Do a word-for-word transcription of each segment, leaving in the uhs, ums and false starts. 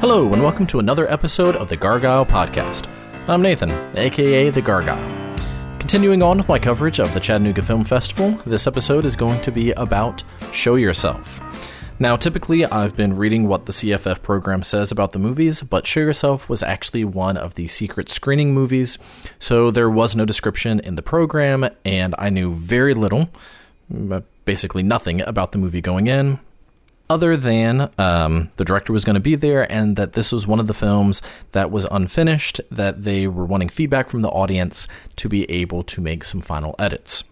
Hello, and welcome to another episode of The Gargoyle Podcast. I'm Nathan, aka The Gargoyle. Continuing on with my coverage of the Chattanooga Film Festival, this episode is going to be about Show Yourself. Now, typically, I've been reading what the C F F program says about the movies, but Show Yourself was actually one of the secret screening movies, so there was no description in the program, and I knew very little, basically nothing about the movie going in, other than um, the director was going to be there and that this was one of the films that was unfinished, that they were wanting feedback from the audience to be able to make some final edits.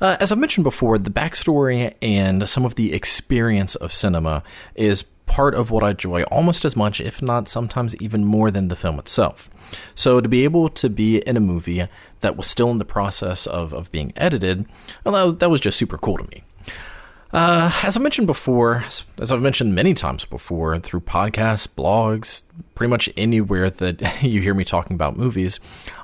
Uh, as I mentioned before, the backstory and some of the experience of cinema is part of what I enjoy almost as much, if not sometimes even more than the film itself. So to be able to be in a movie that was still in the process of, of being edited, well, that was just super cool to me. Uh, as I mentioned before, as I've mentioned many times before through podcasts, blogs, pretty much anywhere that you hear me talking about movies,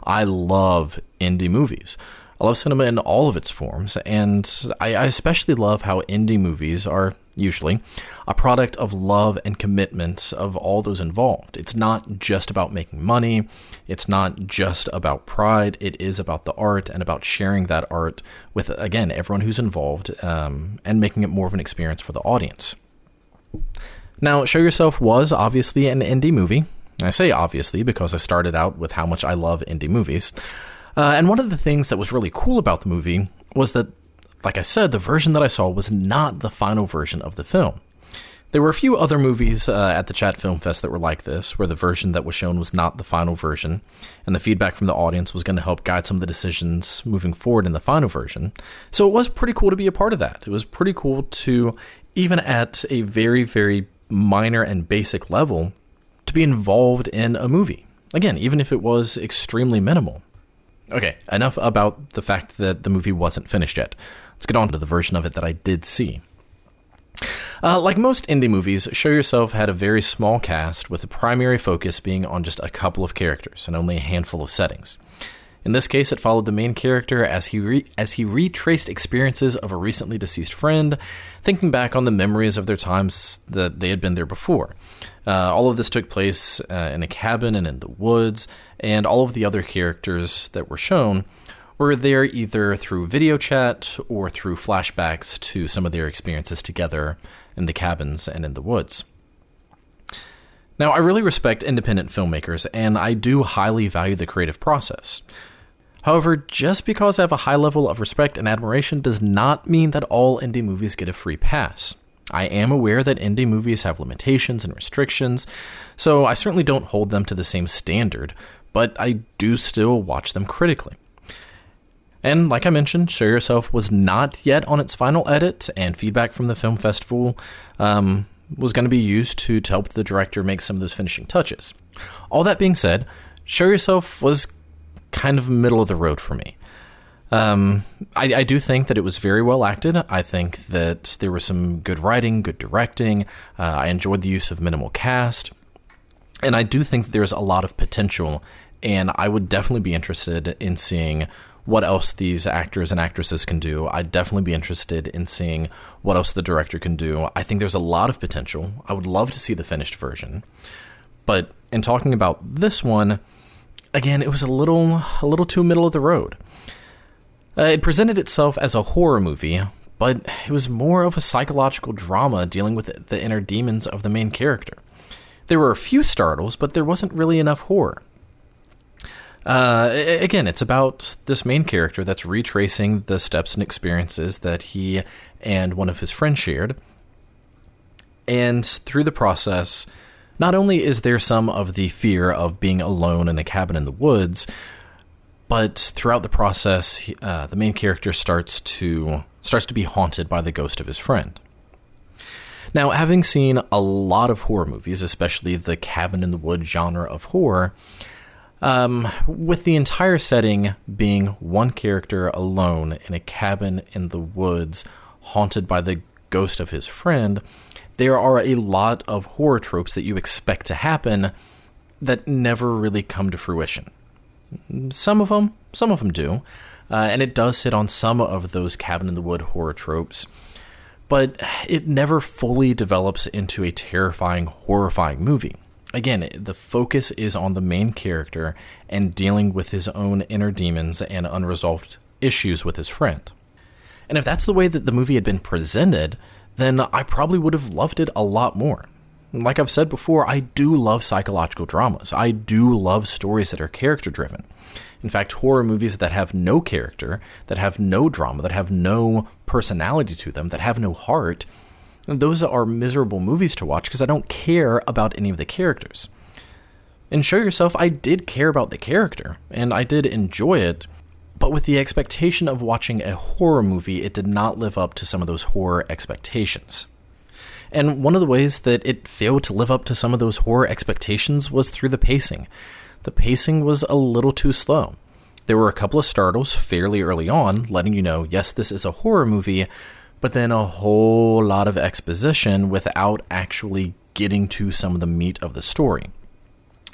I love indie movies. I love cinema in all of its forms, and I, I especially love how indie movies are usually a product of love and commitment of all those involved. It's not just about making money. It's not just about pride. It is about the art and about sharing that art with, again, everyone who's involved um, and making it more of an experience for the audience. Now, Show Yourself was obviously an indie movie. I say obviously because I started out with how much I love indie movies. Uh, and one of the things that was really cool about the movie was that, like I said, the version that I saw was not the final version of the film. There were a few other movies uh, at the Chat Film Fest that were like this, where the version that was shown was not the final version, and the feedback from the audience was going to help guide some of the decisions moving forward in the final version. So it was pretty cool to be a part of that. It was pretty cool to, even at a very, very minor and basic level, to be involved in a movie. Again, even if it was extremely minimal. Okay, enough about the fact that the movie wasn't finished yet. Let's get on to the version of it that I did see. Uh, like most indie movies, Show Yourself had a very small cast with the primary focus being on just a couple of characters and only a handful of settings. In this case, it followed the main character as he re- as he retraced experiences of a recently deceased friend, thinking back on the memories of their times that they had been there before. Uh, all of this took place uh, in a cabin and in the woods, and all of the other characters that were shown were there either through video chat or through flashbacks to some of their experiences together in the cabins and in the woods. Now, I really respect independent filmmakers, and I do highly value the creative process. However, just because I have a high level of respect and admiration does not mean that all indie movies get a free pass. I am aware that indie movies have limitations and restrictions, so I certainly don't hold them to the same standard, but I do still watch them critically. And like I mentioned, Show Yourself was not yet on its final edit, and feedback from the film festival um, was going to be used to, to help the director make some of those finishing touches. All that being said, Show Yourself was kind of middle of the road for me. Um, I, I do think that it was very well acted. I think that there was some good writing, good directing. Uh, I enjoyed the use of minimal cast. And I do think that there's a lot of potential, and I would definitely be interested in seeing what else these actors and actresses can do. I'd definitely be interested in seeing what else the director can do. I think there's a lot of potential. I would love to see the finished version. But in talking about this one, again, it was a little, a little too middle of the road. Uh, it presented itself as a horror movie, but it was more of a psychological drama dealing with the inner demons of the main character. There were a few startles, but there wasn't really enough horror. Uh, again, it's about this main character that's retracing the steps and experiences that he and one of his friends shared. And through the process, not only is there some of the fear of being alone in a cabin in the woods, but throughout the process, uh, the main character starts to starts to be haunted by the ghost of his friend. Now, having seen a lot of horror movies, especially the cabin in the wood genre of horror, um, with the entire setting being one character alone in a cabin in the woods, haunted by the ghost of his friend, there are a lot of horror tropes that you expect to happen that never really come to fruition. Some of them, some of them do, uh, and it does hit on some of those cabin in the wood horror tropes, but it never fully develops into a terrifying, horrifying movie. Again, the focus is on the main character and dealing with his own inner demons and unresolved issues with his friend. And if that's the way that the movie had been presented, then I probably would have loved it a lot more. Like I've said before, I do love psychological dramas. I do love stories that are character-driven. In fact, horror movies that have no character, that have no drama, that have no personality to them, that have no heart, those are miserable movies to watch because I don't care about any of the characters. In Show Yourself, I did care about the character, and I did enjoy it, but with the expectation of watching a horror movie, it did not live up to some of those horror expectations. And one of the ways that it failed to live up to some of those horror expectations was through the pacing. The pacing was a little too slow. There were a couple of startles fairly early on, letting you know, yes, this is a horror movie, but then a whole lot of exposition without actually getting to some of the meat of the story.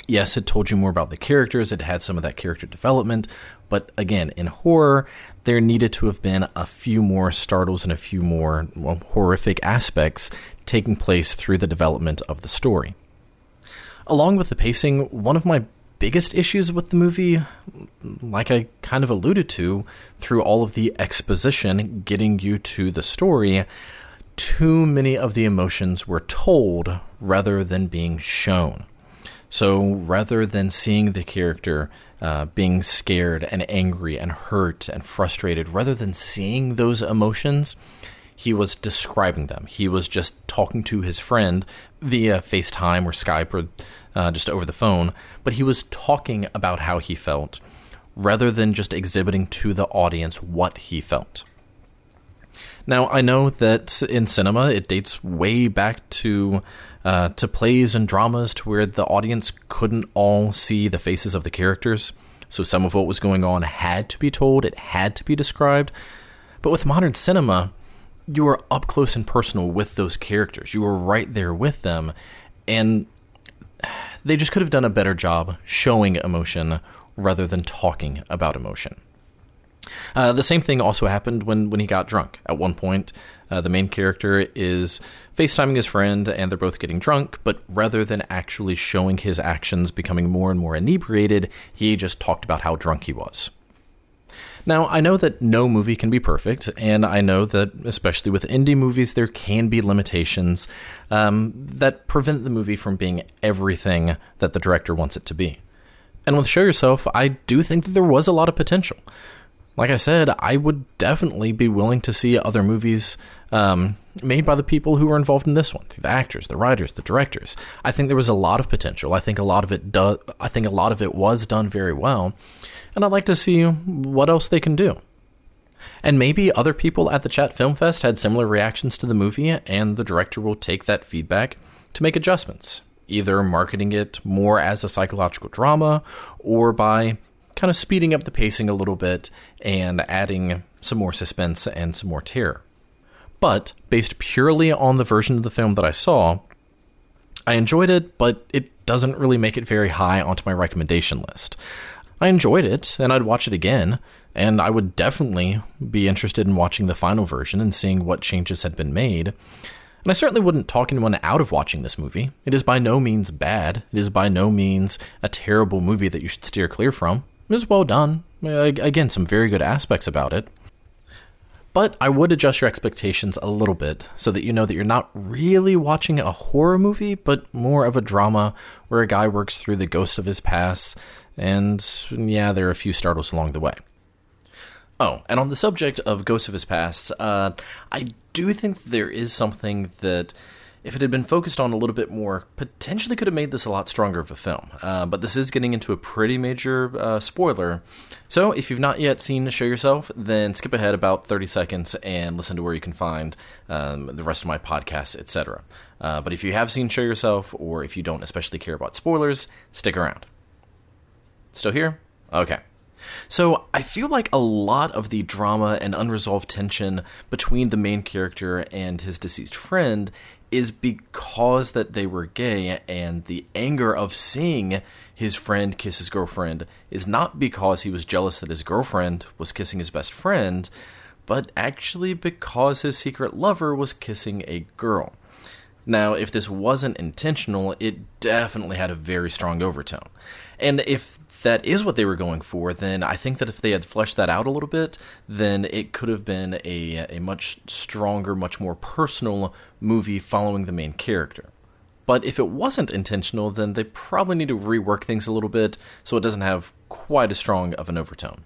Yes, it told you more about the characters, it had some of that character development, but again, in horror, there needed to have been a few more startles and a few more well, horrific aspects taking place through the development of the story. Along with the pacing, one of my biggest issues with the movie, like I kind of alluded to, through all of the exposition getting you to the story, too many of the emotions were told rather than being shown. So rather than seeing the character uh, being scared and angry and hurt and frustrated, rather than seeing those emotions, he was describing them. He was just talking to his friend via FaceTime or Skype or uh, just over the phone, but he was talking about how he felt rather than just exhibiting to the audience what he felt. Now, I know that in cinema, it dates way back to... Uh, to plays and dramas to where the audience couldn't all see the faces of the characters. So some of what was going on had to be told, it had to be described. But with modern cinema, you are up close and personal with those characters. You were right there with them, and they just could have done a better job showing emotion rather than talking about emotion. Uh, the same thing also happened when, when he got drunk. At one point, uh, the main character is FaceTiming his friend, and they're both getting drunk, but rather than actually showing his actions becoming more and more inebriated, he just talked about how drunk he was. Now, I know that no movie can be perfect, and I know that, especially with indie movies, there can be limitations um, that prevent the movie from being everything that the director wants it to be. And with Show Yourself, I do think that there was a lot of potential. Like I said, I would definitely be willing to see other movies um, made by the people who were involved in this one, the actors, the writers, the directors. I think there was a lot of potential. I think a lot of it do- I think a lot of it was done very well, and I'd like to see what else they can do. And maybe other people at the Chat Film Fest had similar reactions to the movie, and the director will take that feedback to make adjustments, either marketing it more as a psychological drama or by kind of speeding up the pacing a little bit and adding some more suspense and some more terror. But based purely on the version of the film that I saw, I enjoyed it, but it doesn't really make it very high onto my recommendation list. I enjoyed it, and I'd watch it again, and I would definitely be interested in watching the final version and seeing what changes had been made. And I certainly wouldn't talk anyone out of watching this movie. It is by no means bad. It is by no means a terrible movie that you should steer clear from. It was well done. Again, some very good aspects about it. But I would adjust your expectations a little bit so that you know that you're not really watching a horror movie, but more of a drama where a guy works through the ghosts of his past. And yeah, there are a few startles along the way. Oh, and on the subject of ghosts of his past, uh, I do think there is something that, if it had been focused on a little bit more, potentially could have made this a lot stronger of a film. Uh, but this is getting into a pretty major uh, spoiler. So if you've not yet seen Show Yourself, then skip ahead about thirty seconds and listen to where you can find um, the rest of my podcasts, et cetera. Uh, but if you have seen Show Yourself, or if you don't especially care about spoilers, stick around. Still here? Okay. So I feel like a lot of the drama and unresolved tension between the main character and his deceased friend is because that they were gay, and the anger of seeing his friend kiss his girlfriend is not because he was jealous that his girlfriend was kissing his best friend, but actually because his secret lover was kissing a girl. Now, if this wasn't intentional, it definitely had a very strong overtone. And if that is what they were going for, then I think that if they had fleshed that out a little bit, then it could have been a, a much stronger, much more personal movie following the main character. But if it wasn't intentional, then they probably need to rework things a little bit so it doesn't have quite as strong of an overtone.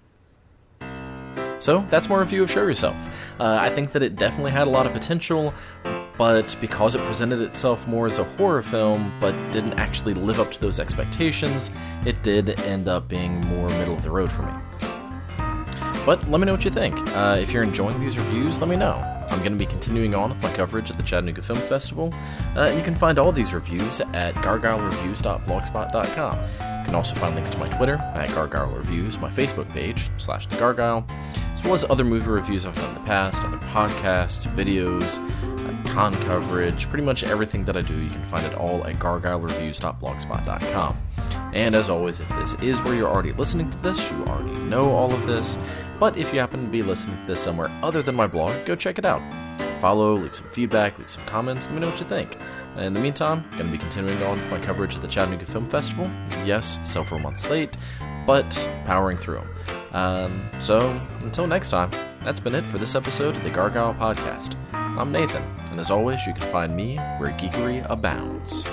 So that's my review of Show Yourself. Uh, I think that it definitely had a lot of potential, but because it presented itself more as a horror film but didn't actually live up to those expectations, it did end up being more middle of the road for me. But let me know what you think. Uh, if you're enjoying these reviews, let me know. I'm going to be continuing on with my coverage at the Chattanooga Film Festival. Uh, you can find all these reviews at Gargoyle Reviews dot blogspot dot com. You can also find links to my Twitter, at Gargoyle Reviews, my Facebook page, slash The Gargoyle, as well as other movie reviews I've done in the past, other podcasts, videos, con coverage, pretty much everything that I do. You can find it all at Gargoyle Reviews dot blogspot dot com. And as always, if this is where you're already listening to this, you already know all of this. But if you happen to be listening to this somewhere other than my blog, go check it out. Follow, leave some feedback, leave some comments, let me know what you think. In the meantime, I'm going to be continuing on with my coverage at the Chattanooga Film Festival. Yes, it's several months late, but powering through them. Um, so, until next time, that's been it for this episode of the Gargoyle Podcast. I'm Nathan, and as always, you can find me where geekery abounds.